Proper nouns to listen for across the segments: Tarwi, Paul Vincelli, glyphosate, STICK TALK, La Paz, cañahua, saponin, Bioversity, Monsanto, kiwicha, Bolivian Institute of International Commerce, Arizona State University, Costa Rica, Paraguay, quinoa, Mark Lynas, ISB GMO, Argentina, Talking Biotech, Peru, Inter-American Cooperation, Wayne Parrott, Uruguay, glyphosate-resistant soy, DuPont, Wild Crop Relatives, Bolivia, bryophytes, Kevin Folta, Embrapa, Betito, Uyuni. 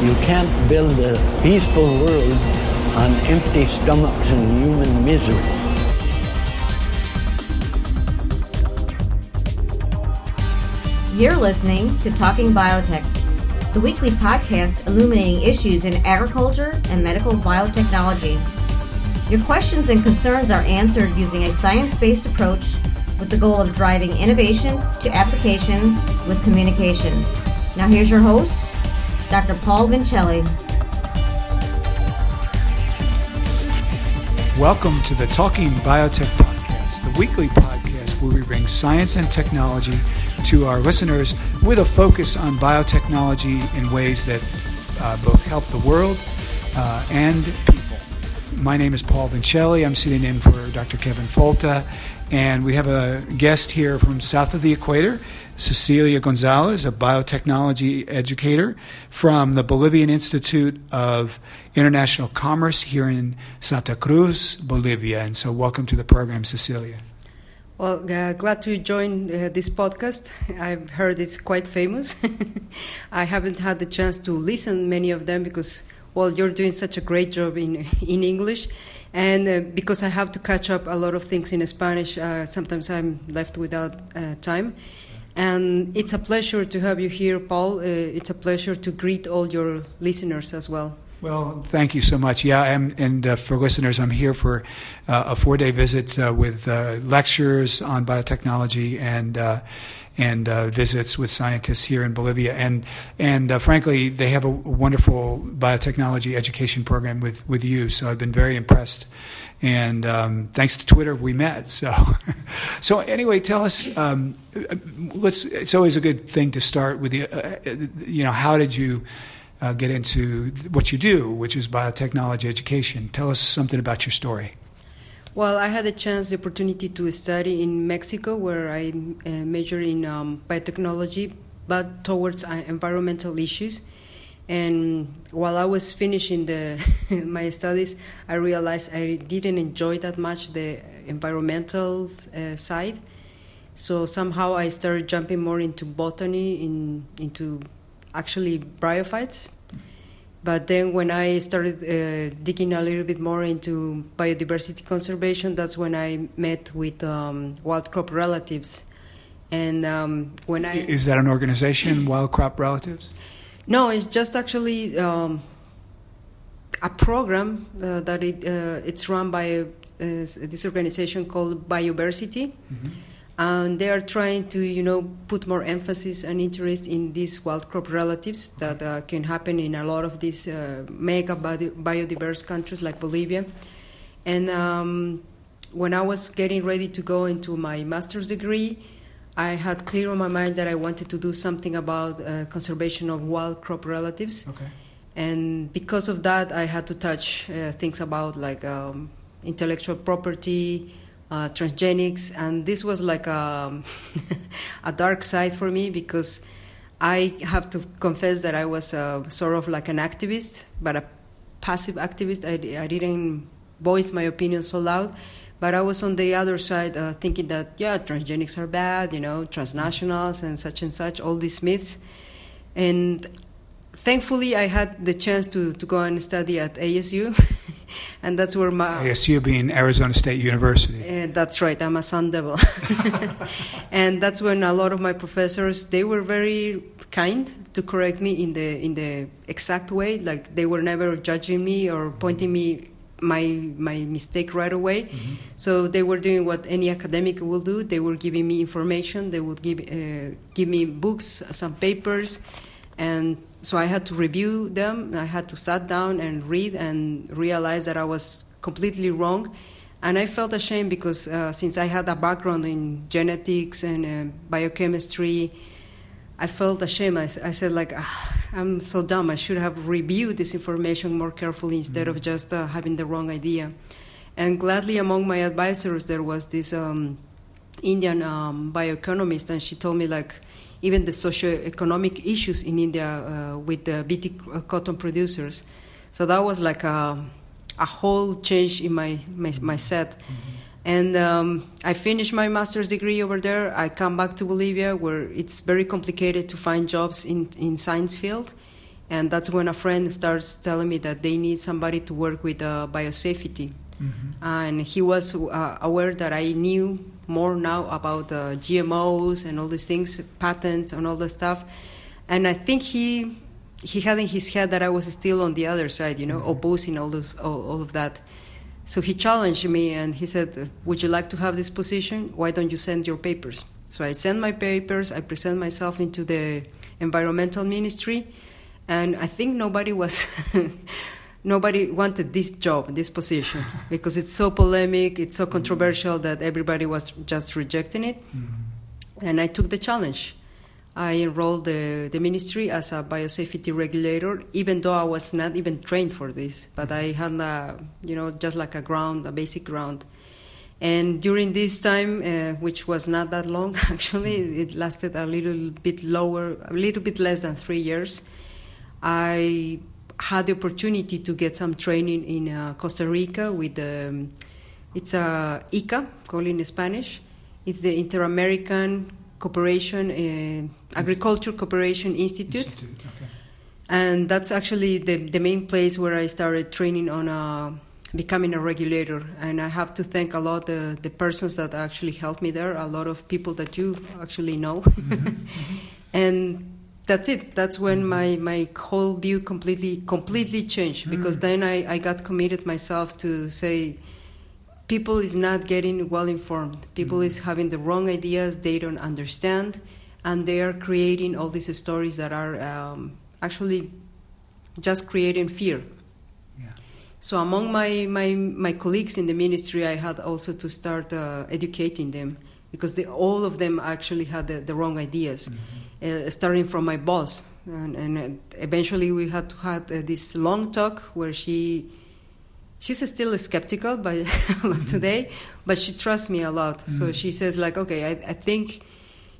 You can't build a peaceful world on empty stomachs and human misery. You're listening to Talking Biotech, the weekly podcast illuminating issues in agriculture and medical biotechnology. Your questions and concerns are answered using a science-based approach with the goal of driving innovation to application with communication. Now here's your host, Dr. Paul Vincelli. Welcome to the Talking Biotech Podcast, the weekly podcast where we bring science and technology to our listeners with a focus on biotechnology in ways that both help the world and people. My name is Paul Vincelli. I'm sitting in for Dr. Kevin Folta, and we have a guest here from south of the equator, Cecilia Gonzalez, a biotechnology educator from the Bolivian Institute of International Commerce here in Santa Cruz, Bolivia. And so welcome to the program, Cecilia. Well, glad to join this podcast. I've heard it's quite famous. I haven't had the chance to listen many of them because, well, you're doing such a great job in English. And because I have to catch up a lot of things in Spanish, sometimes I'm left without time. And it's a pleasure to have you here, Paul. It's a pleasure to greet all your listeners as well. Well, thank you so much. Yeah, and for listeners, I'm here for a 4-day visit with lectures on biotechnology and visits with scientists here in Bolivia. And frankly, they have a wonderful biotechnology education program with you. So I've been very impressed. And thanks to Twitter, we met. So anyway, tell us. It's always a good thing to start with the. How did you? Get into what you do, which is biotechnology education. Tell us something about your story. Well, I had the opportunity to study in Mexico, where I majored in biotechnology, but towards environmental issues. And while I was finishing my studies, I realized I didn't enjoy that much the environmental side. So somehow I started jumping more into botany, into actually bryophytes. But then when I started digging a little bit more into biodiversity conservation, that's when I met with Wild Crop Relatives. And is that an organization, Wild Crop Relatives? No, it's just actually a program that it's run by this organization called Bioversity. Mm-hmm. And they are trying to, put more emphasis and interest in these wild crop relatives that can happen in a lot of these mega biodiverse countries like Bolivia. And when I was getting ready to go into my master's degree, I had clear on my mind that I wanted to do something about conservation of wild crop relatives. Okay. And because of that, I had to touch things about like intellectual property, transgenics, and this was like a dark side for me because I have to confess that I was sort of like an activist, but a passive activist. I didn't voice my opinion so loud, but I was on the other side thinking that, yeah, transgenics are bad, transnationals and such, all these myths. And thankfully, I had the chance to go and study at ASU and that's where my... ASU being Arizona State University. That's right, I'm a Sun Devil. And that's when a lot of my professors, they were very kind to correct me in the exact way. Like, they were never judging me or pointing me my mistake right away. Mm-hmm. So they were doing what any academic will do. They were giving me information. They would give me books, some papers, and so I had to review them. I had to sit down and read and realize that I was completely wrong. And I felt ashamed because since I had a background in genetics and biochemistry, I felt ashamed. I said, like, I'm so dumb. I should have reviewed this information more carefully instead of just having the wrong idea. And gladly, among my advisors, there was this Indian bioeconomist, and she told me, like, even the socioeconomic issues in India with the Bt cotton producers. So that was like a whole change in my set. Mm-hmm. And I finished my master's degree over there. I come back to Bolivia, where it's very complicated to find jobs in science field. And that's when a friend starts telling me that they need somebody to work with biosafety. Mm-hmm. And he was aware that I knew more now about GMOs and all these things, patents and all that stuff. And I think he had in his head that I was still on the other side, you know, mm-hmm. opposing all of that. So he challenged me and he said, would you like to have this position? Why don't you send your papers? So I sent my papers, I present myself into the environmental ministry, and I think nobody wanted this job, this position, because it's so polemic, it's so controversial that everybody was just rejecting it. Mm-hmm. And I took the challenge. I enrolled the ministry as a biosafety regulator, even though I was not even trained for this. But I had, just like a basic ground. And during this time, which was not that long, actually, it lasted a little bit less than 3 years. I had the opportunity to get some training in Costa Rica with it's ICA, called in Spanish. It's the Inter-American Cooperation, Agriculture Cooperation Institute. Okay. And that's actually the main place where I started training on becoming a regulator. And I have to thank a lot the persons that actually helped me there, a lot of people that you actually know. Mm-hmm. And that's it. That's when my whole view completely changed, because then I got committed myself to say, people is not getting well informed. People is having the wrong ideas. They don't understand, and they are creating all these stories that are actually just creating fear. Yeah. So among my colleagues in the ministry, I had also to start educating them, because all of them actually had the wrong ideas, starting from my boss. And eventually we had to have this long talk where she's still skeptical by today, but she trusts me a lot. Mm-hmm. So she says, like, okay, I think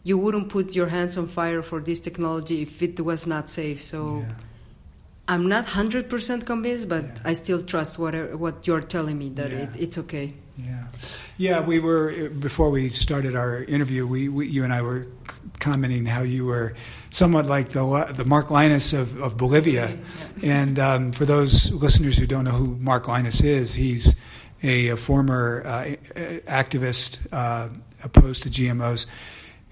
you wouldn't put your hands on fire for this technology if it was not safe. So yeah. I'm not 100% convinced, but yeah. I still trust what you're telling me, that yeah. it's okay. Yeah. Yeah, we were, before we started our interview, we you and I were commenting how you were somewhat like the Mark Lynas of Bolivia. Yeah. And for those listeners who don't know who Mark Lynas is, he's a former activist opposed to GMOs,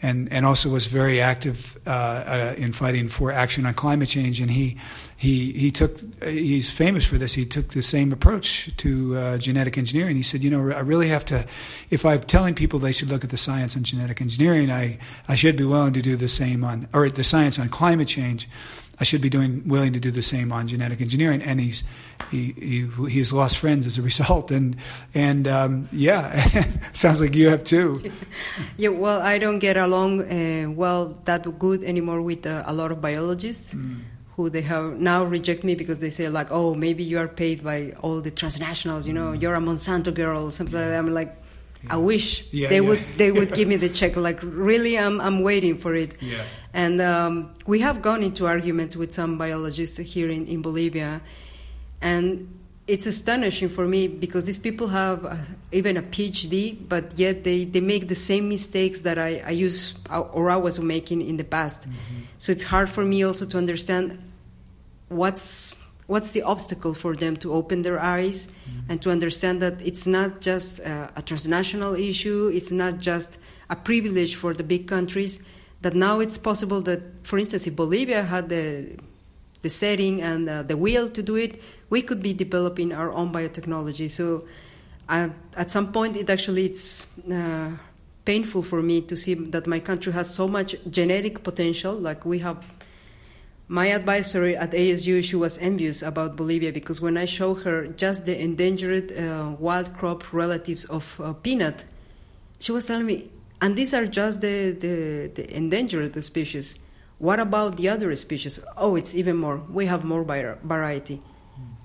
and also was very active in fighting for action on climate change. And he's famous for this. He took the same approach to genetic engineering. He said, I really have to, if I'm telling people they should look at the science on genetic engineering, I should be willing to do the same or the science on climate change. I should be willing to do the same on genetic engineering, and he's lost friends as a result, and yeah, sounds like you have too. Yeah, well, I don't get along that good anymore with a lot of biologists who they have now reject me, because they say, like, oh, maybe you are paid by all the transnationals, you're a Monsanto girl or something like that. I'm like, I wish they would give me the check. Like, really, I'm waiting for it. Yeah. And we have gone into arguments with some biologists here in Bolivia, and it's astonishing for me, because these people have even a PhD, but yet they make the same mistakes that I was making in the past. Mm-hmm. So it's hard for me also to understand what's the obstacle for them to open their eyes. Mm-hmm. and to understand that it's not just a transnational issue, it's not just a privilege for the big countries, that now it's possible that, for instance, if Bolivia had the setting and the will to do it, we could be developing our own biotechnology. So at some point, it's painful for me to see that my country has so much genetic potential. Like we have, my advisory at ASU, she was envious about Bolivia because when I show her just the endangered wild crop relatives of peanut, she was telling me, and these are just the endangered species. What about the other species? Oh, it's even more. We have more variety.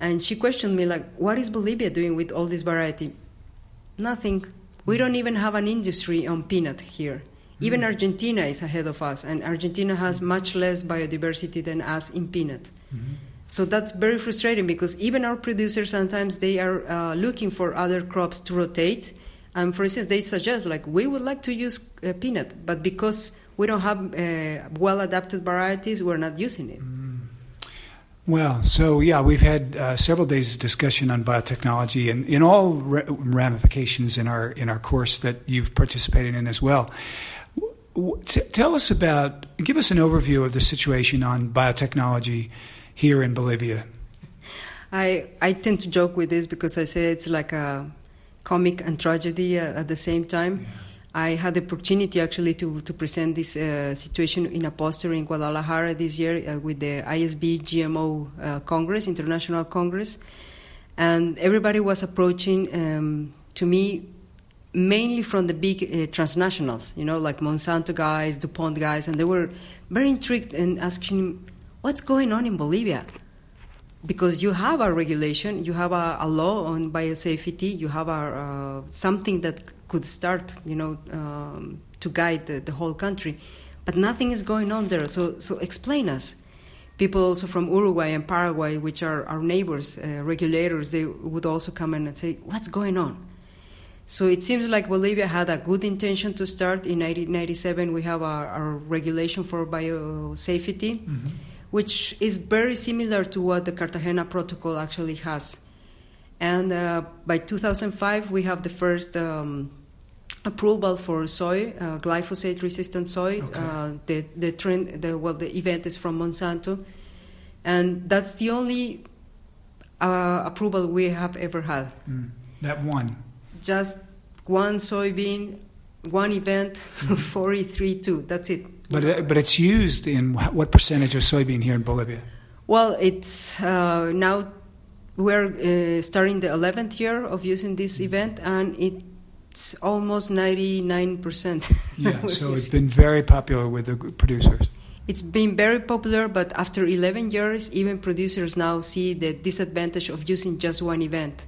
And she questioned me, like, what is Bolivia doing with all this variety? Nothing. We don't even have an industry on peanut here. Even Argentina is ahead of us, and Argentina has much less biodiversity than us in peanut. Mm-hmm. So that's very frustrating because even our producers, sometimes they are looking for other crops to rotate. And for instance, they suggest, like, we would like to use peanut, but because we don't have well-adapted varieties, we're not using it. Mm-hmm. Well, so, yeah, we've had several days of discussion on biotechnology and in all ramifications in our course that you've participated in as well. Tell us about, give us an overview of the situation on biotechnology here in Bolivia. I tend to joke with this because I say it's like a comic and tragedy at the same time. Yeah. I had the opportunity actually to present this situation in a poster in Guadalajara this year with the ISB GMO Congress, International Congress. And everybody was approaching to me mainly from the big transnationals, you know, like Monsanto guys, DuPont guys. And they were very intrigued and asking, what's going on in Bolivia? Because you have a regulation, you have a law on biosafety, you have something that could start, you know, to guide the whole country. But nothing is going on there, so explain us. People also from Uruguay and Paraguay, which are our neighbors, regulators, they would also come in and say, what's going on? So it seems like Bolivia had a good intention to start. In 1997, we have our regulation for biosafety, mm-hmm. which is very similar to what the Cartagena Protocol actually has. And by 2005, we have the first approval for soy, glyphosate-resistant soy. Okay. The event is from Monsanto, and that's the only approval we have ever had. Mm. That one, just one soybean, one event, 432. That's it. But it's used in what percentage of soybean here in Bolivia? Well, it's now. We're starting the 11th year of using this event, and it's almost 99%. Yeah, so it's been very popular with the producers. It's been very popular, but after 11 years, even producers now see the disadvantage of using just one event.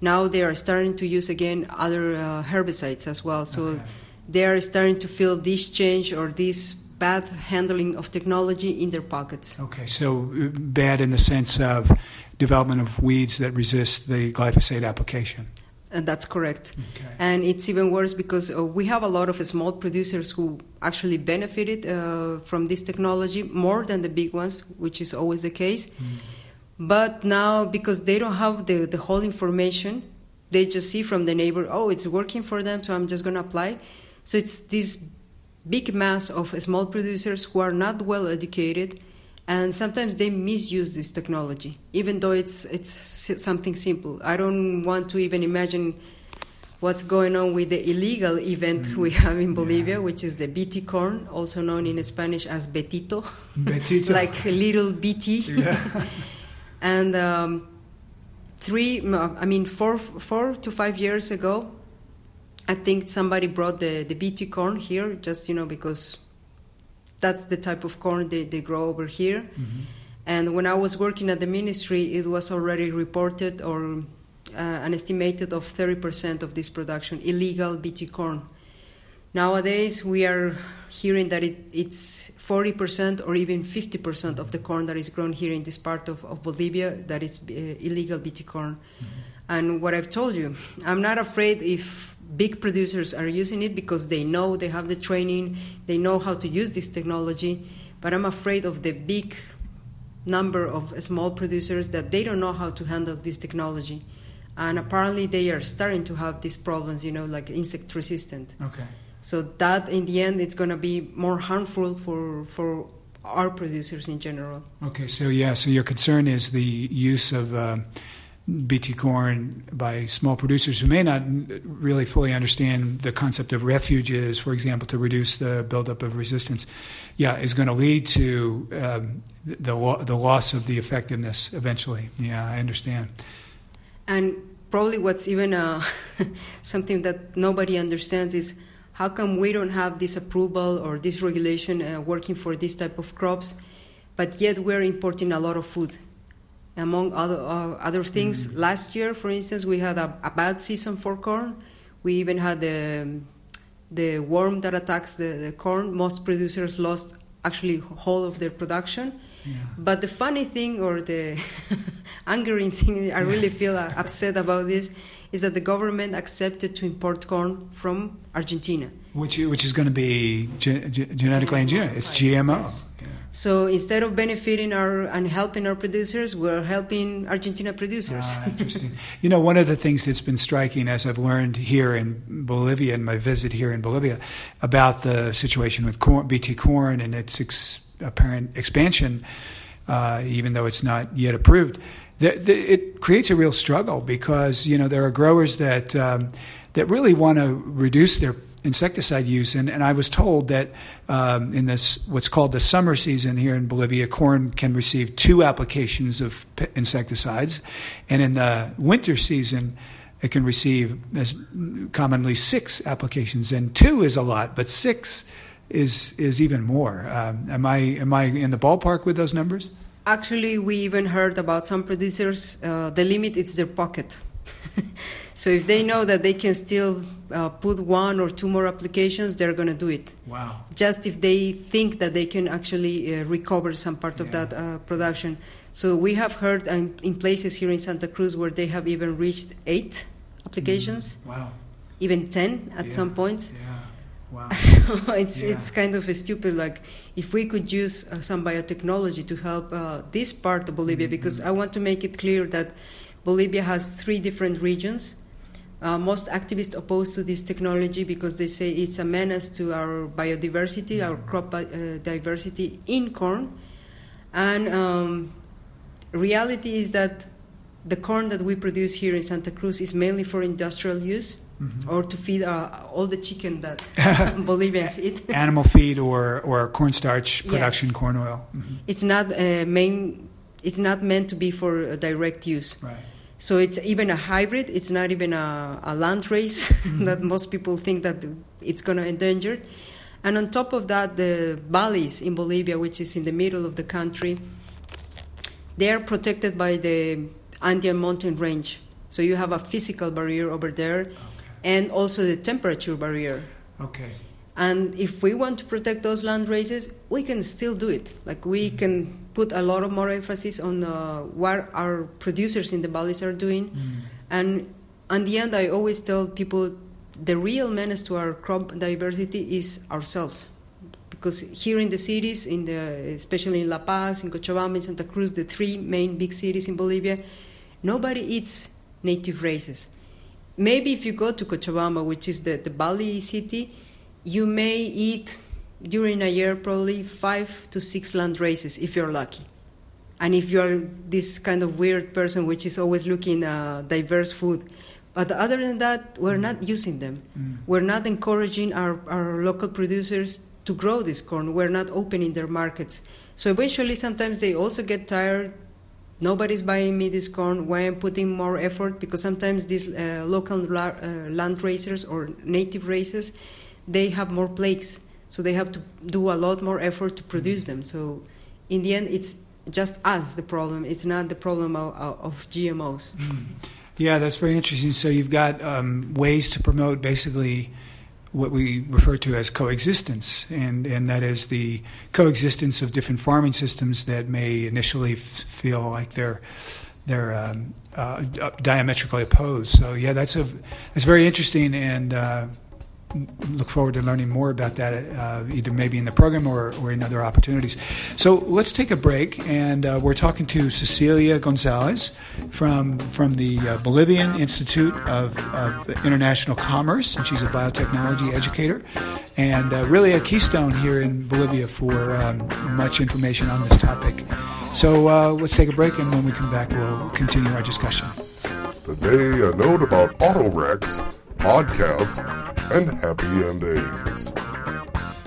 Now they are starting to use again other herbicides as well. So They are starting to feel this change or this bad handling of technology in their pockets. Okay, so bad in the sense of development of weeds that resist the glyphosate application. And that's correct. Okay. And it's even worse because we have a lot of small producers who actually benefited from this technology more than the big ones, which is always the case. Mm. But now, because they don't have the whole information, they just see from the neighbor, oh, it's working for them, so I'm just going to apply. So it's this big mass of small producers who are not well educated, and sometimes they misuse this technology, even though it's something simple. I don't want to even imagine what's going on with the illegal event we have in Bolivia, which is the Bt corn, also known in Spanish as Betito, like little BT. Yeah. And 4 to 5 years ago, I think somebody brought the BT corn here, just, you know, because that's the type of corn they grow over here. Mm-hmm. And when I was working at the ministry, it was already reported or an estimated of 30% of this production, illegal BT corn. Nowadays, we are hearing that it's 40% or even 50% of the corn that is grown here in this part of Bolivia that is illegal BT corn. Mm-hmm. And what I've told you, I'm not afraid if big producers are using it because they know they have the training, they know how to use this technology, but I'm afraid of the big number of small producers that they don't know how to handle this technology. And apparently they are starting to have these problems, you know, like insect resistant. Okay. So that in the end, it's going to be more harmful for our producers in general. Okay. So yeah. So your concern is the use of BT corn by small producers who may not really fully understand the concept of refuges, for example, to reduce the buildup of resistance, is going to lead to the loss of the effectiveness eventually. Yeah, I understand. And probably what's even something that nobody understands is how come we don't have this approval or this regulation working for this type of crops, but yet we're importing a lot of food. Among other things, last year, for instance, we had a bad season for corn. We even had the worm that attacks the corn. Most producers lost actually whole of their production. Yeah. But the funny thing or the angering thing I really feel upset about this is that the government accepted to import corn from Argentina. Which is going to be genetically engineered. It's GMO. Yes. Yeah. So instead of benefiting and helping our producers, we're helping Argentina producers. Interesting. You know, one of the things that's been striking as I've learned here in Bolivia, in my visit here in Bolivia, about the situation with corn, BT corn and its apparent expansion, even though it's not yet approved, it creates a real struggle because, you know, there are growers that really want to reduce their insecticide use, and I was told that in this what's called the summer season here in Bolivia, corn can receive 2 applications of insecticides, and in the winter season it can receive as commonly 6 applications, and 2 is a lot, but 6 is even more. Am I in the ballpark with those numbers? Actually, we even heard about some producers, the limit is their pocket. So if they know that they can still put 1 or 2 more applications, they're going to do it. Wow. Just if they think that they can actually recover some part of that production. So we have heard in places here in Santa Cruz where they have even reached 8 applications. Wow. Even 10 at some points. Yeah. Wow. So it's kind of stupid. Like, if we could use some biotechnology to help this part of Bolivia, because I want to make it clear that Bolivia has 3 different regions. Most activists oppose to this technology because they say it's a menace to our biodiversity, our crop diversity in corn. And reality is that the corn that we produce here in Santa Cruz is mainly for industrial use or to feed all the chicken that Bolivians eat. Animal feed or cornstarch production, corn oil. Mm-hmm. It's not It's not meant to be for direct use. Right. So it's even a hybrid. It's not even a land race that most people think that it's going to endanger. And on top of that, the valleys in Bolivia, which is in the middle of the country, they are protected by the Andean mountain range. So you have a physical barrier over there and also the temperature barrier. Okay. And if we want to protect those land races, we can still do it. Like, we can put a lot of more emphasis on what our producers in the valleys are doing. And in the end, I always tell people the real menace to our crop diversity is ourselves. Because here in the cities, especially in La Paz, in Cochabamba, in Santa Cruz, the 3 main big cities in Bolivia, nobody eats native races. Maybe if you go to Cochabamba, which is the valley city, you may eat during a year probably 5 to 6 land races if you're lucky. And if you're this kind of weird person which is always looking diverse food. But other than that, we're not using them. We're not encouraging our local producers to grow this corn. We're not opening their markets. So eventually sometimes they also get tired. Nobody's buying me this corn. Why am I putting more effort? Because sometimes these local land racers or native races, they have more plagues, so they have to do a lot more effort to produce them. So in the end, it's just us the problem. It's not the problem of GMOs. Yeah, that's very interesting. So you've got ways to promote basically what we refer to as coexistence, and that is the coexistence of different farming systems that may initially feel like they're diametrically opposed. So yeah, that's very interesting and look forward to learning more about that, either maybe in the program or in other opportunities. So let's take a break, and we're talking to Cecilia Gonzalez from the Bolivian Institute of International Commerce, and she's a biotechnology educator, and really a keystone here in Bolivia for much information on this topic. So let's take a break, and when we come back, we'll continue our discussion. Today, a note about auto wrecks, podcasts, and happy endings.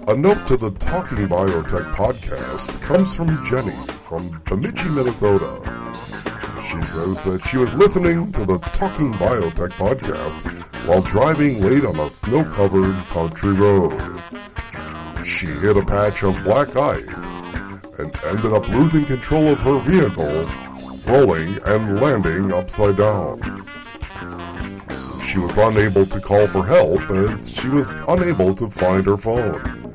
A note to the Talking Biotech podcast comes from Jenny from Bemidji, Minnesota. She says that she was listening to the Talking Biotech podcast while driving late on a snow-covered country road. She hit a patch of black ice and ended up losing control of her vehicle, rolling and landing upside down. She was unable to call for help as she was unable to find her phone.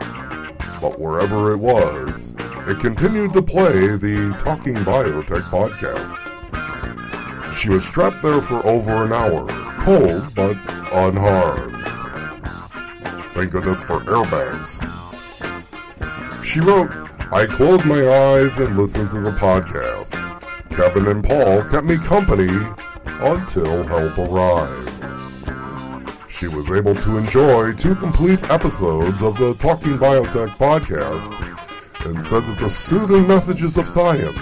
But wherever it was, it continued to play the Talking Biotech podcast. She was trapped there for over an hour, cold but unharmed. Thank goodness for airbags. She wrote, I closed my eyes and listened to the podcast. Kevin and Paul kept me company until help arrived. She was able to enjoy 2 complete episodes of the Talking Biotech podcast and said that the soothing messages of science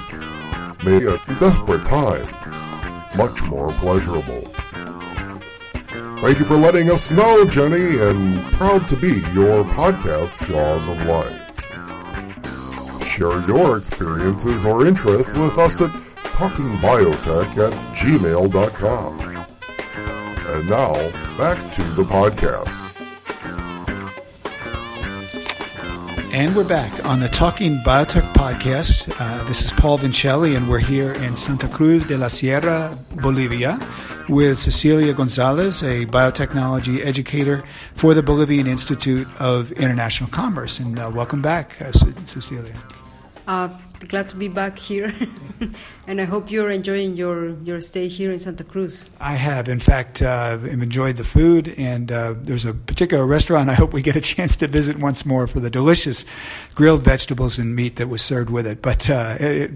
made a desperate time much more pleasurable. Thank you for letting us know, Jenny, and proud to be your podcast Jaws of Life. Share your experiences or interests with us at talkingbiotech@gmail.com. And now, back to the podcast. And we're back on the Talking Biotech podcast. This is Paul Vincelli, and we're here in Santa Cruz de la Sierra, Bolivia, with Cecilia Gonzalez, a biotechnology educator for the Bolivian Institute of International Commerce. And welcome back, Cecilia. Glad to be back here, and I hope you're enjoying your stay here in Santa Cruz. I have. In fact, I've enjoyed the food, and there's a particular restaurant I hope we get a chance to visit once more for the delicious grilled vegetables and meat that was served with it. But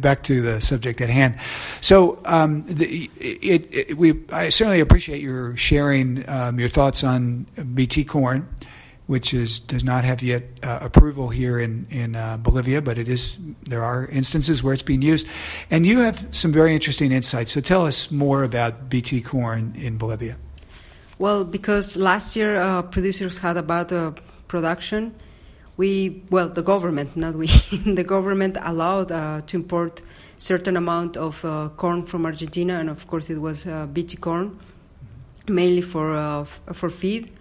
back to the subject at hand. So I certainly appreciate your sharing your thoughts on BT corn, which does not have yet approval here in Bolivia, but there are instances where it's being used. And you have some very interesting insights. So tell us more about BT corn in Bolivia. Well, because last year producers had a bad production, the government, not we, the government allowed to import certain amount of corn from Argentina, and of course it was Bt corn, mainly for feed,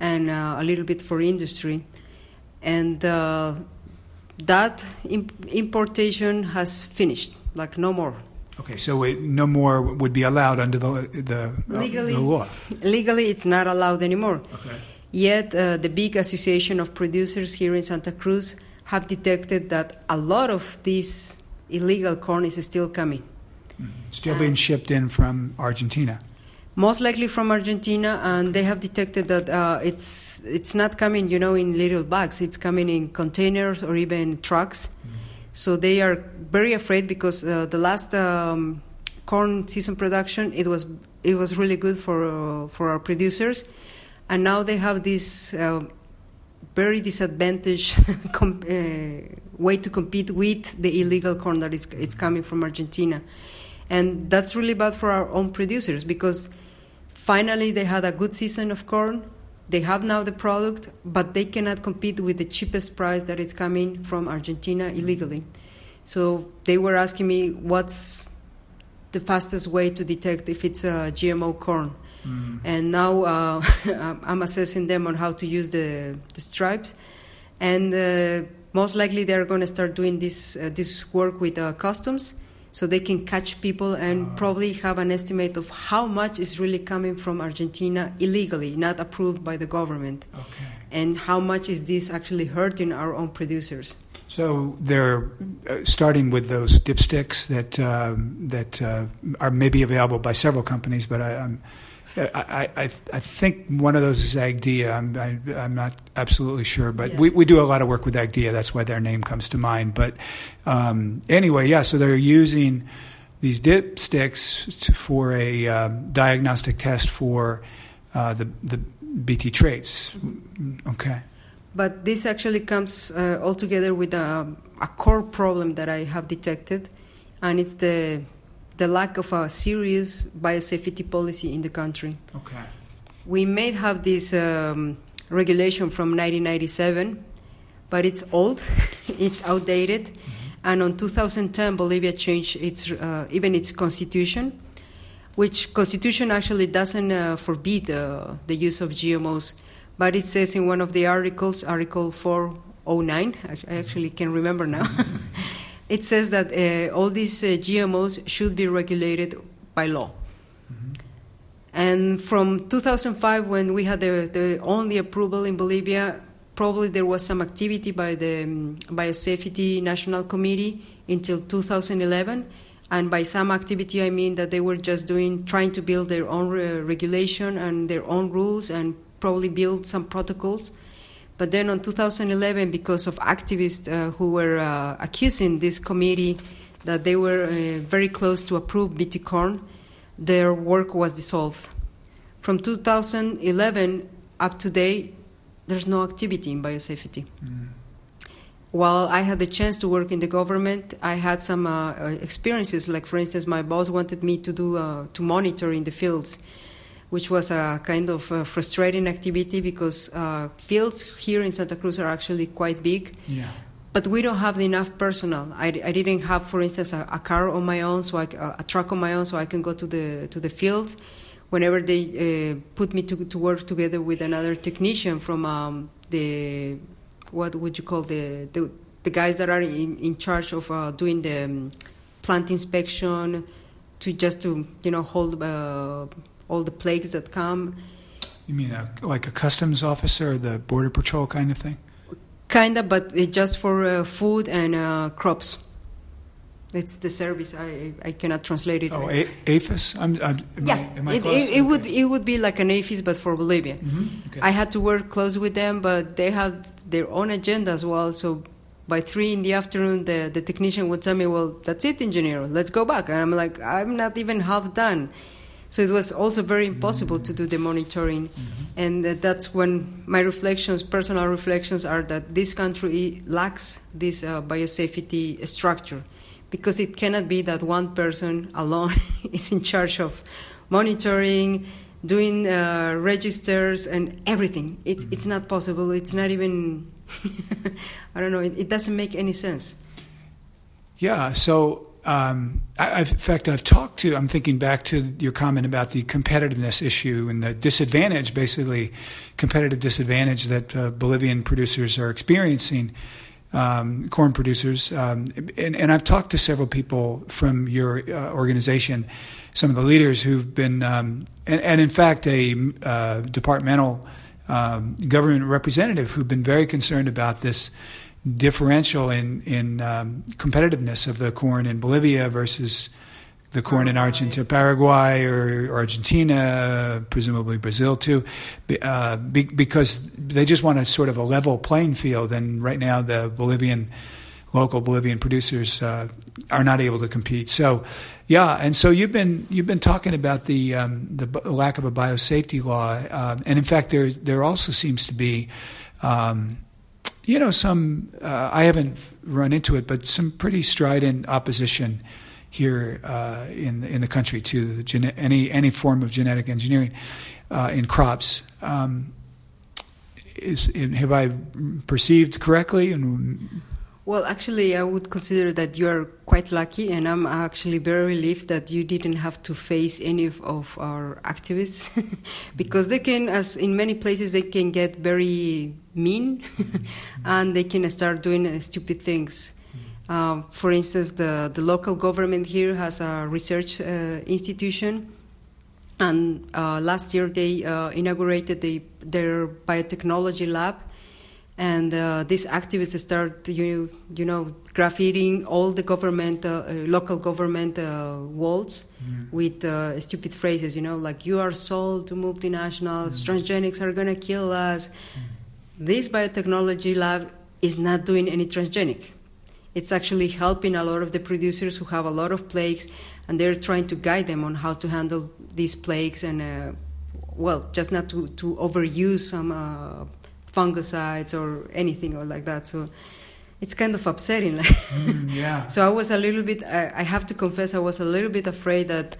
and a little bit for industry. And that importation has finished, like no more. Okay, so no more would be allowed under the law. Legally, it's not allowed anymore. Okay. Yet the big association of producers here in Santa Cruz have detected that a lot of this illegal corn is still coming. Mm-hmm. Still being shipped in from Argentina. Most likely from Argentina, and they have detected that it's not coming, in little bags. It's coming in containers or even trucks. Mm-hmm. So they are very afraid because the last corn season production it was really good for our producers, and now they have this very disadvantaged way to compete with the illegal corn that is coming from Argentina, and that's really bad for our own producers because. Finally, they had a good season of corn. They have now the product, but they cannot compete with the cheapest price that is coming from Argentina illegally. So they were asking me what's the fastest way to detect if it's a GMO corn. Mm. And now I'm assessing them on how to use the stripes. And most likely they're going to start doing this work with customs, so they can catch people and probably have an estimate of how much is really coming from Argentina illegally, not approved by the government. Okay. And how much is this actually hurting our own producers. So they're starting with those dipsticks that are maybe available by several companies, but I think one of those is Agdia. I'm not absolutely sure, but yes. we do a lot of work with Agdia. That's why their name comes to mind. But anyway, yeah, so they're using these dipsticks for a diagnostic test for the Bt traits. Okay. But this actually comes all together with a core problem that I have detected, and it's the lack of a serious biosafety policy in the country. Okay. We may have this regulation from 1997, but it's old, it's outdated, mm-hmm. and on 2010 Bolivia changed its even its constitution, which constitution actually doesn't forbid the use of GMOs, but it says in one of the articles, Article 409, I actually can remember now, it says that all these GMOs should be regulated by law. Mm-hmm. And from 2005, when we had the only approval in Bolivia, probably there was some activity by the Biosafety National Committee until 2011. And by some activity, I mean that they were just trying to build their own regulation and their own rules and probably build some protocols. But then on 2011, because of activists who were accusing this committee that they were very close to approve Bt corn, their work was dissolved. From 2011 up to date, there's no activity in biosafety. Mm. While I had the chance to work in the government, I had some experiences, like for instance, my boss wanted me to do to monitor in the fields, which was a kind of a frustrating activity because fields here in Santa Cruz are actually quite big. Yeah. But we don't have enough personnel. I didn't have, for instance, a car on my own, so a truck on my own, so I can go to the fields. Whenever they put me to work together with another technician from the, what would you call the guys that are in charge of doing the plant inspection, to just to hold. All the plagues that come. You mean like a customs officer or the border patrol kind of thing? Kind of, but it's just for food and crops. It's the service. I cannot translate it. Oh, APHIS? Am I close? It would be like an APHIS, but for Bolivia. Mm-hmm. Okay. I had to work close with them, but they had their own agenda as well. So by 3 p.m, the technician would tell me, well, that's it, engineer. Let's go back. And I'm like, I'm not even half done. So it was also very impossible to do the monitoring. Mm-hmm. And that's when my personal reflections are that this country lacks this biosafety structure, because it cannot be that one person alone is in charge of monitoring, doing registers and everything. It's not possible. It's not even, I don't know, it doesn't make any sense. Yeah, so... I'm thinking back to your comment about the competitiveness issue and the disadvantage, basically competitive disadvantage that Bolivian producers are experiencing, corn producers. And I've talked to several people from your organization, some of the leaders who've been, and in fact, a departmental government representative who've been very concerned about this differential in competitiveness of the corn in Bolivia versus the corn in Argentina, Paraguay, or Argentina, presumably Brazil too, because they just want a sort of a level playing field. And right now the local Bolivian producers are not able to compete. So, yeah, and so you've been talking about the lack of a biosafety law, and in fact there also seems to be. Some, I haven't run into it, but some pretty strident opposition here in the country to any form of genetic engineering in crops. Have I perceived correctly? Well, actually, I would consider that you are quite lucky, and I'm actually very relieved that you didn't have to face any of our activists, because they can, as in many places, they can get very mean, and they can start doing stupid things. For instance, the local government here has a research institution, and last year they inaugurated their biotechnology lab. And these activists start, you know, graffitiing all the government, local government walls with stupid phrases, you know, like "you are sold to multinationals," "transgenics are gonna kill us." This biotechnology lab is not doing any transgenic. It's actually helping a lot of the producers who have a lot of plagues, and they're trying to guide them on how to handle these plagues and, well, just not to overuse some fungicides or anything or like that. So it's kind of upsetting. So I was a little bit, I have to confess, I was a little bit afraid that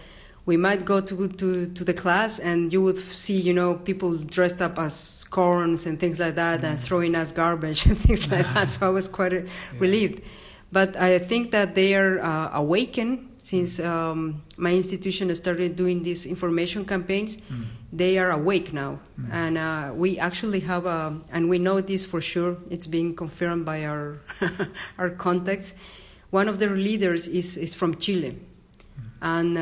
we might go to the class and you would see, you know, people dressed up as corns and things like that and throwing us garbage and things like that. So I was quite relieved. But I think that they are awakened since my institution started doing these information campaigns. They are awake now. And we actually have, and we know this for sure, it's being confirmed by our our contacts. One of their leaders is from Chile. And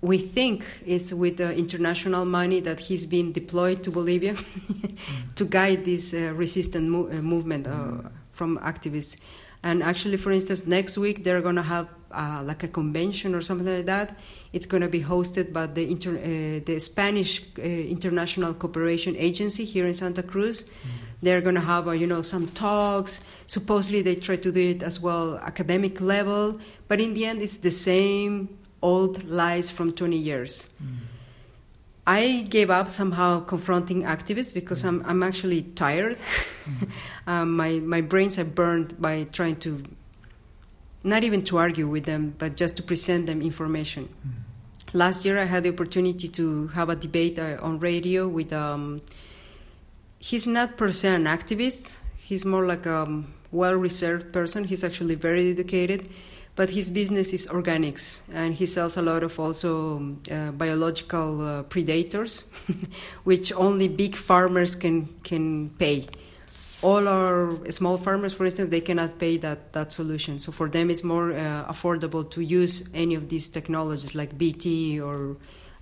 we think it's with international money that he's been deployed to Bolivia to guide this resistant movement from activists. And actually, for instance, next week they're going to have like a convention or something like that. It's going to be hosted by the Spanish International Cooperation Agency here in Santa Cruz. They're going to have, you know, some talks. Supposedly they try to do it as well academic level. But in the end, it's the same old lies from 20 years. I gave up somehow confronting activists because I'm actually tired. My brains are burned by trying to, not even to argue with them, but just to present them information. Last year I had the opportunity to have a debate on radio with, he's not per se an activist, he's more like a well-reserved person, he's actually very educated. But his business is organics, and he sells a lot of also biological predators, which only big farmers can pay. All our small farmers, for instance, they cannot pay that solution. So for them, it's more affordable to use any of these technologies like Bt or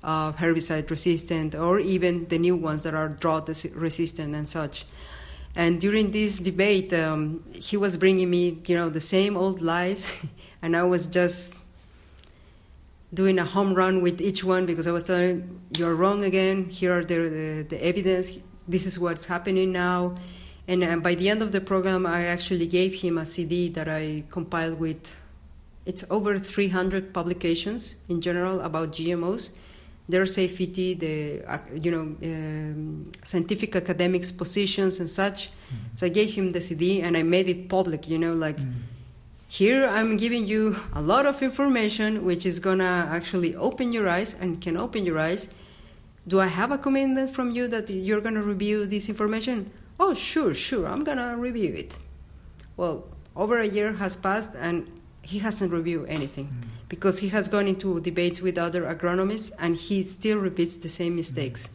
herbicide-resistant, or even the new ones that are drought-resistant and such. And during this debate, he was bringing me, you know, the same old lies. And I was just doing a home run with each one because I was telling, you're wrong again. Here are the evidence. This is what's happening now. And by the end of the program, I actually gave him a CD that I compiled with, it's over 300 publications in general about GMOs, their safety, scientific academics positions and such. So I gave him the CD and I made it public, you know, like... Here I'm giving you a lot of information which is going to actually open your eyes and can open your eyes. Do I have a commitment from you that you're going to review this information? Oh, sure, I'm going to review it. Well, over a year has passed and he hasn't reviewed anything because he has gone into debates with other agronomists and he still repeats the same mistakes.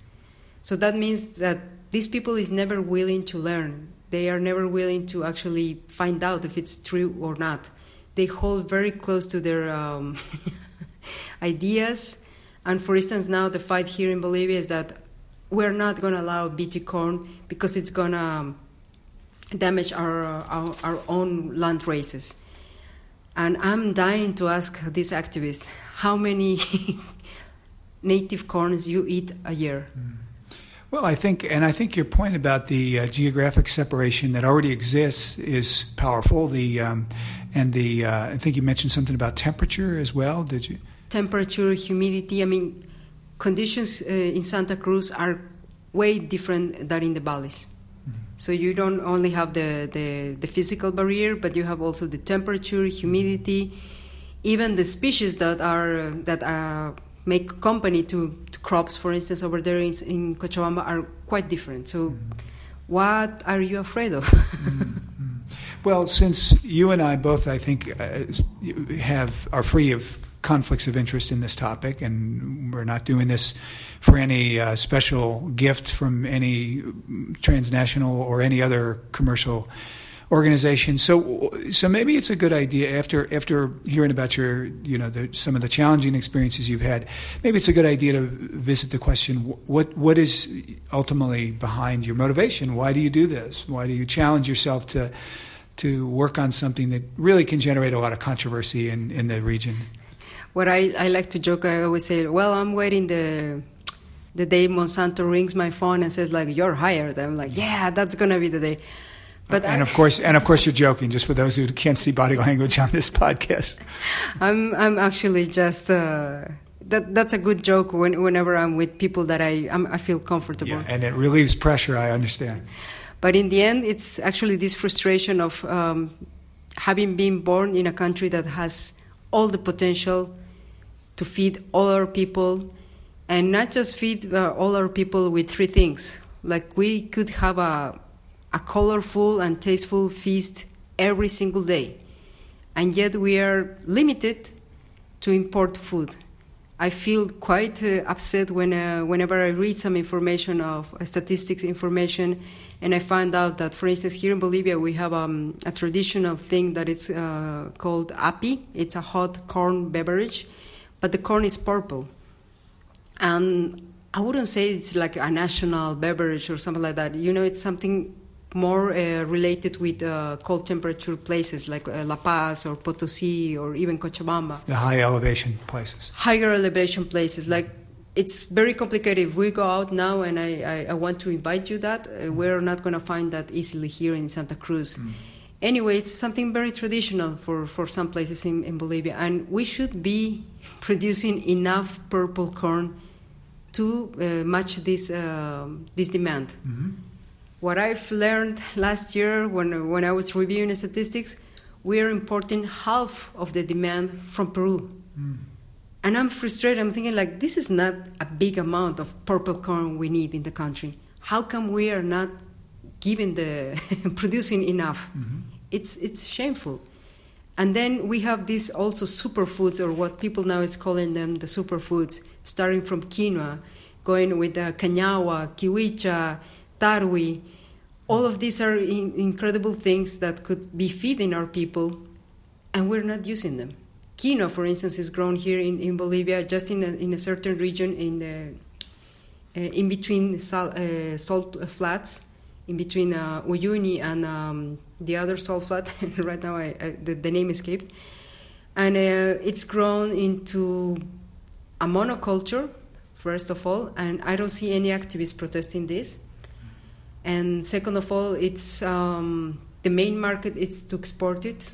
So that means that these people is never willing to learn. They are never willing to actually find out if it's true or not. They hold very close to their ideas. And for instance, now the fight here in Bolivia is that we're not going to allow Bt corn because it's going to damage our own land races. And I'm dying to ask these activists, how many native corns you eat a year? Well, I think your point about the geographic separation that already exists is powerful. I think you mentioned something about temperature as well. Did you? Temperature, humidity. I mean, conditions in Santa Cruz are way different than in the valleys. So you don't only have the physical barrier, but you have also the temperature, humidity, even the species that make company to crops, for instance, over there in Cochabamba are quite different. So what are you afraid of? Well, since you and I both, I think, are free of conflicts of interest in this topic, and we're not doing this for any special gift from any transnational or any other commercial organization. So maybe it's a good idea after hearing about your, you know, some of the challenging experiences you've had. Maybe it's a good idea to visit the question: what is ultimately behind your motivation. Why do you do this? Why do you challenge yourself to work on something that really can generate a lot of controversy in the region? What I like to joke, I always say, well, I'm waiting the day Monsanto rings my phone and says, like, you're hired. I'm like, yeah, that's going to be the day. But of course, you're joking, just for those who can't see body language on this podcast. I'm actually just... That's a good joke whenever I'm with people that I feel comfortable. Yeah, and it relieves pressure, I understand. But in the end, it's actually this frustration of having been born in a country that has all the potential to feed all our people, and not just feed all our people with three things. Like, we could have a colorful and tasteful feast every single day, and yet we are limited to import food. I feel quite upset whenever I read some information of statistics information, and I find out that, for instance, here in Bolivia we have a traditional thing that is called APHIS. It's a hot corn beverage, but the corn is purple. And I wouldn't say it's like a national beverage or something like that. You know, it's something more related with cold temperature places like La Paz or Potosí or even Cochabamba. The high elevation places. Higher elevation places. Like, it's very complicated. If we go out now, and I want to invite you that, we're not going to find that easily here in Santa Cruz. Mm. Anyway, it's something very traditional for some places in Bolivia. And we should be producing enough purple corn to match this demand. Mm-hmm. What I've learned last year when I was reviewing the statistics, we are importing half of the demand from Peru. Mm. And I'm frustrated. I'm thinking, like, this is not a big amount of purple corn we need in the country. How come we are not producing enough? Mm-hmm. It's shameful. And then we have these also superfoods, or what people now is calling them the superfoods, starting from quinoa, going with cañahua, kiwicha, Tarwi. All of these are incredible things that could be feeding our people, and we're not using them. Quinoa, for instance, is grown here in Bolivia, just in a certain region in between salt flats, in between Uyuni and the other salt flat. Right now, the name escaped. And it's grown into a monoculture, first of all, and I don't see any activists protesting this. And second of all, it's the main market is to export it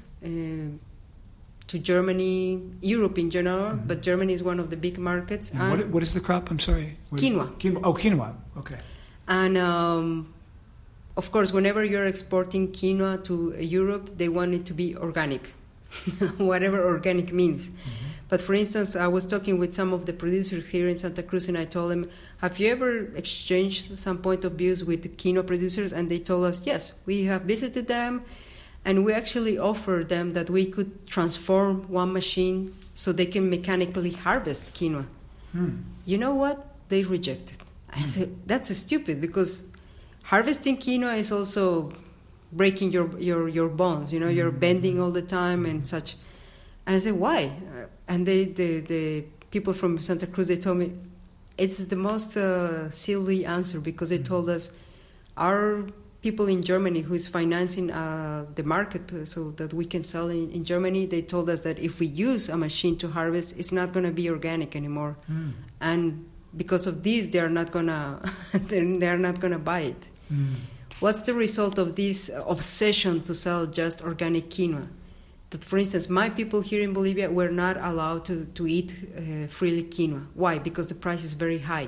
to Germany, Europe in general, mm-hmm. but Germany is one of the big markets. And what is the crop? I'm sorry. Quinoa. Oh, quinoa. Okay. And of course, whenever you're exporting quinoa to Europe, they want it to be organic, whatever organic means. Mm-hmm. But for instance, I was talking with some of the producers here in Santa Cruz, and I told them, have you ever exchanged some point of views with the quinoa producers? And they told us, yes, we have visited them, and we actually offered them that we could transform one machine so they can mechanically harvest quinoa. Hmm. You know what? They rejected. I said, that's stupid, because harvesting quinoa is also breaking your bones. You know, you're bending all the time and such. And I said, why? And the people from Santa Cruz, they told me, it's the most silly answer, because they told us our people in Germany who is financing the market so that we can sell in Germany, they told us that if we use a machine to harvest, it's not going to be organic anymore. Mm. And because of this, they are not going to buy it. Mm. What's the result of this obsession to sell just organic quinoa? That, for instance, my people here in Bolivia were not allowed to eat freely quinoa. Why? Because the price is very high.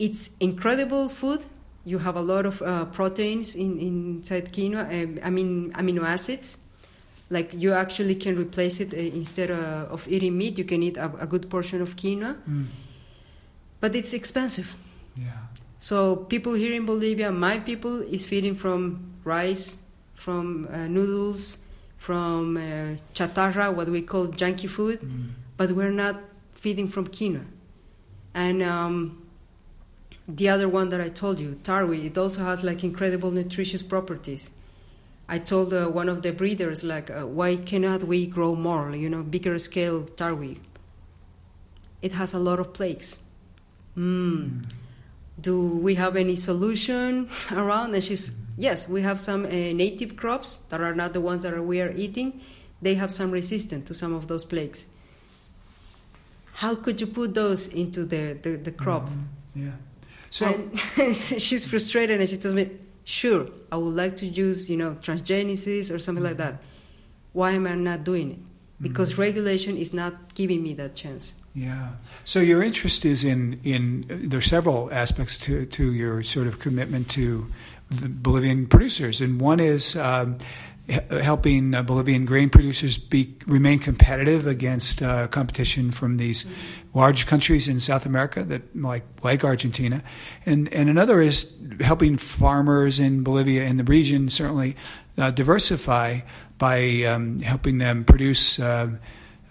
It's incredible food. You have a lot of proteins inside quinoa, amino acids. Like, you actually can replace it instead of eating meat. You can eat a good portion of quinoa. Mm. But it's expensive. Yeah. So people here in Bolivia, my people, is feeding from rice, from noodles, from chatarra, what we call junky food, but we're not feeding from quinoa. And the other one that I told you, Tarwi, it also has like incredible nutritious properties. I told one of the breeders, like, why cannot we grow more, bigger scale Tarwi? It has a lot of plagues. do we have any solution around? And she's, yes, we have some native crops that are not the ones that we are eating. They have some resistance to some of those plagues. How could you put those into the crop? Yeah. So she's frustrated, and she tells me, sure, I would like to use, transgenesis or something like that. Why am I not doing it? Because regulation is not giving me that chance. Yeah. So your interest is in there's several aspects to your sort of commitment to the Bolivian producers, and one is helping Bolivian grain producers remain competitive against competition from these large countries in South America that like Argentina, and another is helping farmers in Bolivia and the region certainly diversify by helping them produce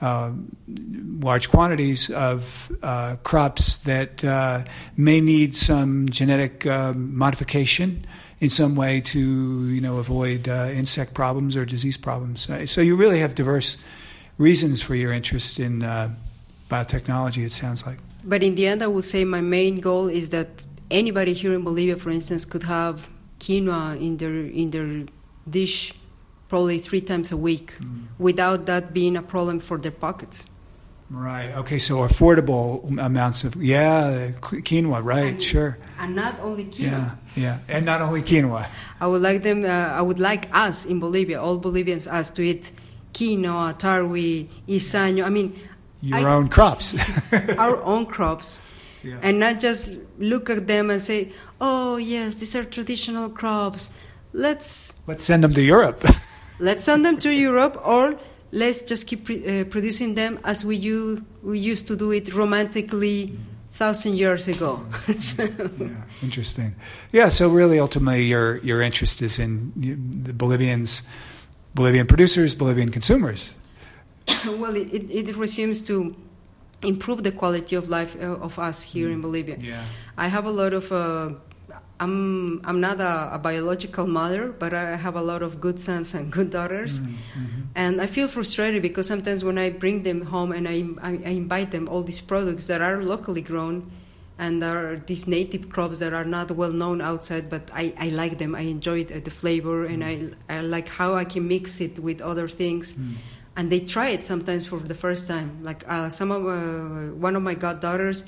large quantities of crops that may need some genetic modification in some way to, avoid insect problems or disease problems. So you really have diverse reasons for your interest in biotechnology, it sounds like. But in the end, I would say my main goal is that anybody here in Bolivia, for instance, could have quinoa in their dish probably 3 times a week without that being a problem for their pockets. Right. Okay. So affordable amounts of quinoa. Right. Sure. And not only quinoa. Yeah. Yeah. And not only quinoa. I would like them. I would like us in Bolivia, all Bolivians, us to eat quinoa, tarwi, isaño. I mean, own crops. Our own crops, yeah. And not just look at them and say, "Oh yes, these are traditional crops." Let's send them to Europe. Let's send them to Europe, or let's just keep producing them as we used to do it romantically 1,000 years ago. So. Yeah, interesting. Yeah, so really ultimately your interest is in the Bolivian producers, Bolivian consumers. Well, it resumes to improve the quality of life of us here in Bolivia. Yeah. I have a lot of... I'm not a biological mother, but I have a lot of good sons and good daughters. Mm-hmm. And I feel frustrated because sometimes when I bring them home and I invite them all these products that are locally grown and are these native crops that are not well known outside, but I like them. I enjoy the flavor, and I like how I can mix it with other things. Mm. And they try it sometimes for the first time. Like one of my goddaughters,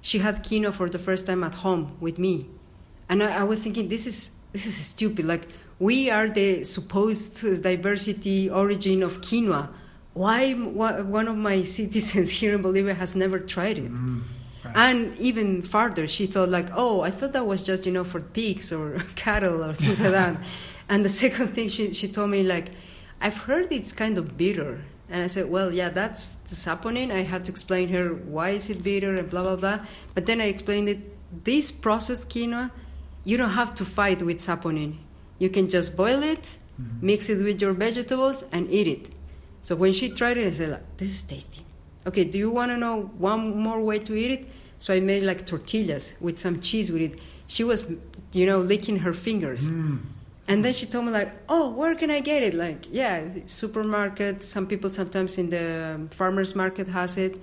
she had quinoa for the first time at home with me. And I was thinking, this is stupid. Like, we are the supposed diversity origin of quinoa. Why one of my citizens here in Bolivia has never tried it? Mm, right. And even farther, she thought like, oh, I thought that was just, for pigs or cattle or things like that. And the second thing she told me, like, I've heard it's kind of bitter. And I said, well, yeah, that's happening. I had to explain her why is it bitter and blah, blah, blah. But then I explained it, this processed quinoa, you don't have to fight with saponin. You can just boil it, mix it with your vegetables, and eat it. So when she tried it, I said, this is tasty. Okay, do you want to know one more way to eat it? So I made tortillas with some cheese with it. She was, licking her fingers. Mm. And then she told me, where can I get it? Supermarkets. Some people sometimes in the farmer's market has it.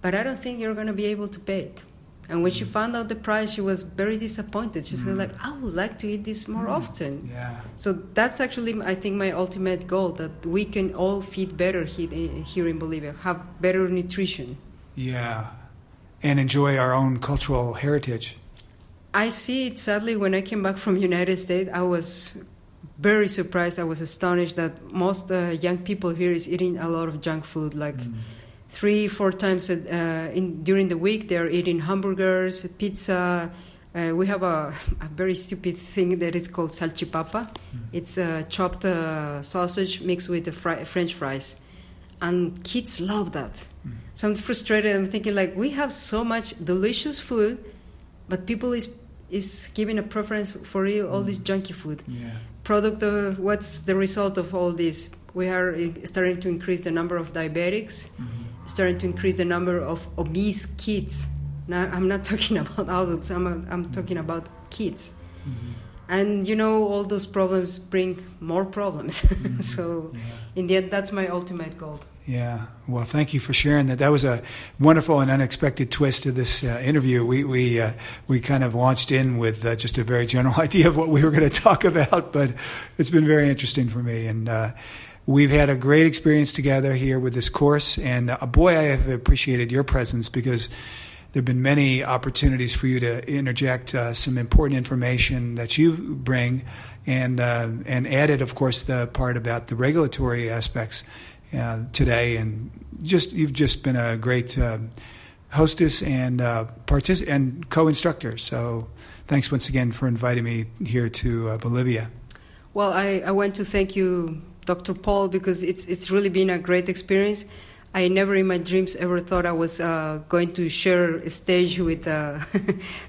But I don't think you're going to be able to pay it. And when she found out the price, she was very disappointed. She said, I would like to eat this more often. Yeah. So that's actually, I think, my ultimate goal, that we can all feed better here in Bolivia, have better nutrition. Yeah, and enjoy our own cultural heritage. I see it, sadly, when I came back from United States, I was very surprised. I was astonished that most young people here is eating a lot of junk food, 3-4 times during the week. They're eating hamburgers, pizza. We have a very stupid thing that is called salchipapa. It's chopped sausage mixed with the French fries. And kids love that. So I'm frustrated. I'm thinking, we have so much delicious food, but people is giving a preference for all this junky food. Yeah. Product of what's the result of all this? We are starting to increase the number of diabetics. Starting to increase the number of obese kids. Now, I'm not talking about adults, I'm talking about kids. And, all those problems bring more problems. So, in the end, that's my ultimate goal. Yeah. Well, thank you for sharing that. That was a wonderful and unexpected twist to this interview. We kind of launched in with just a very general idea of what we were going to talk about, but it's been very interesting for me. And we've had a great experience together here with this course. And boy, I have appreciated your presence, because there have been many opportunities for you to interject some important information that you bring, and added, of course, the part about the regulatory aspects today. And you've just been a great hostess and and co-instructor. So thanks once again for inviting me here to Bolivia. Well, I want to thank you, Dr. Paul, because it's really been a great experience. I never in my dreams ever thought I was going to share a stage with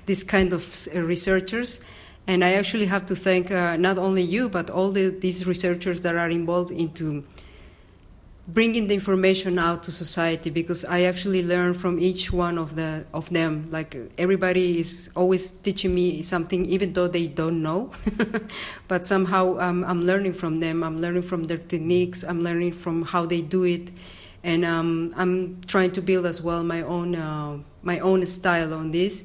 this kind of researchers. And I actually have to thank not only you, but all these researchers that are involved into bringing the information out to society, because I actually learn from each one of them. Like, everybody is always teaching me something, even though they don't know. But somehow I'm learning from them. I'm learning from their techniques. I'm learning from how they do it. And I'm trying to build as well my own style on this.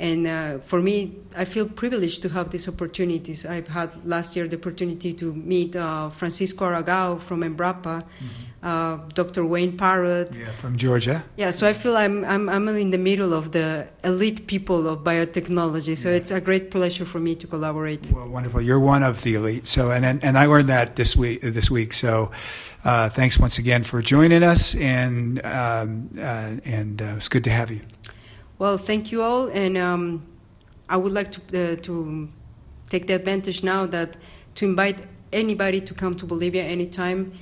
And for me, I feel privileged to have these opportunities. I've had last year the opportunity to meet Francisco Aragao from Embrapa, mm-hmm. Dr. Wayne Parrott, from Georgia. Yeah, so I feel I'm in the middle of the elite people of biotechnology. So It's a great pleasure for me to collaborate. Well, wonderful. You're one of the elite. So and I learned that this week. So thanks once again for joining us, and it's good to have you. Well, thank you all, and I would like to take the advantage now to invite anybody to come to Bolivia anytime.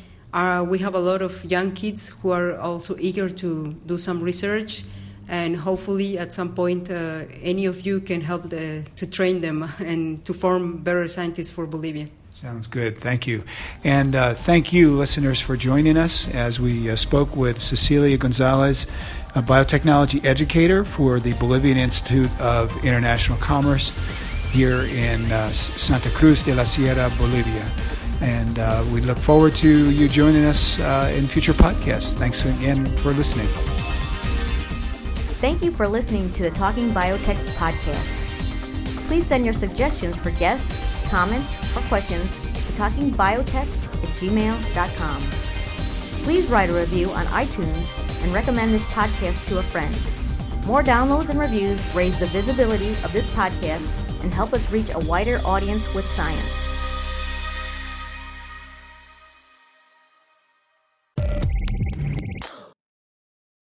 We have a lot of young kids who are also eager to do some research, and hopefully at some point any of you can help to train them and to form better scientists for Bolivia. Sounds good. Thank you. And thank you, listeners, for joining us as we spoke with Cecilia Gonzalez, a biotechnology educator for the Bolivian Institute of International Commerce here in Santa Cruz de la Sierra, Bolivia. And we look forward to you joining us in future podcasts. Thanks again for listening. Thank you for listening to the Talking Biotech podcast. Please send your suggestions for guests, comments, or questions to talkingbiotech@gmail.com. Please write a review on iTunes and recommend this podcast to a friend. More downloads and reviews raise the visibility of this podcast and help us reach a wider audience with science.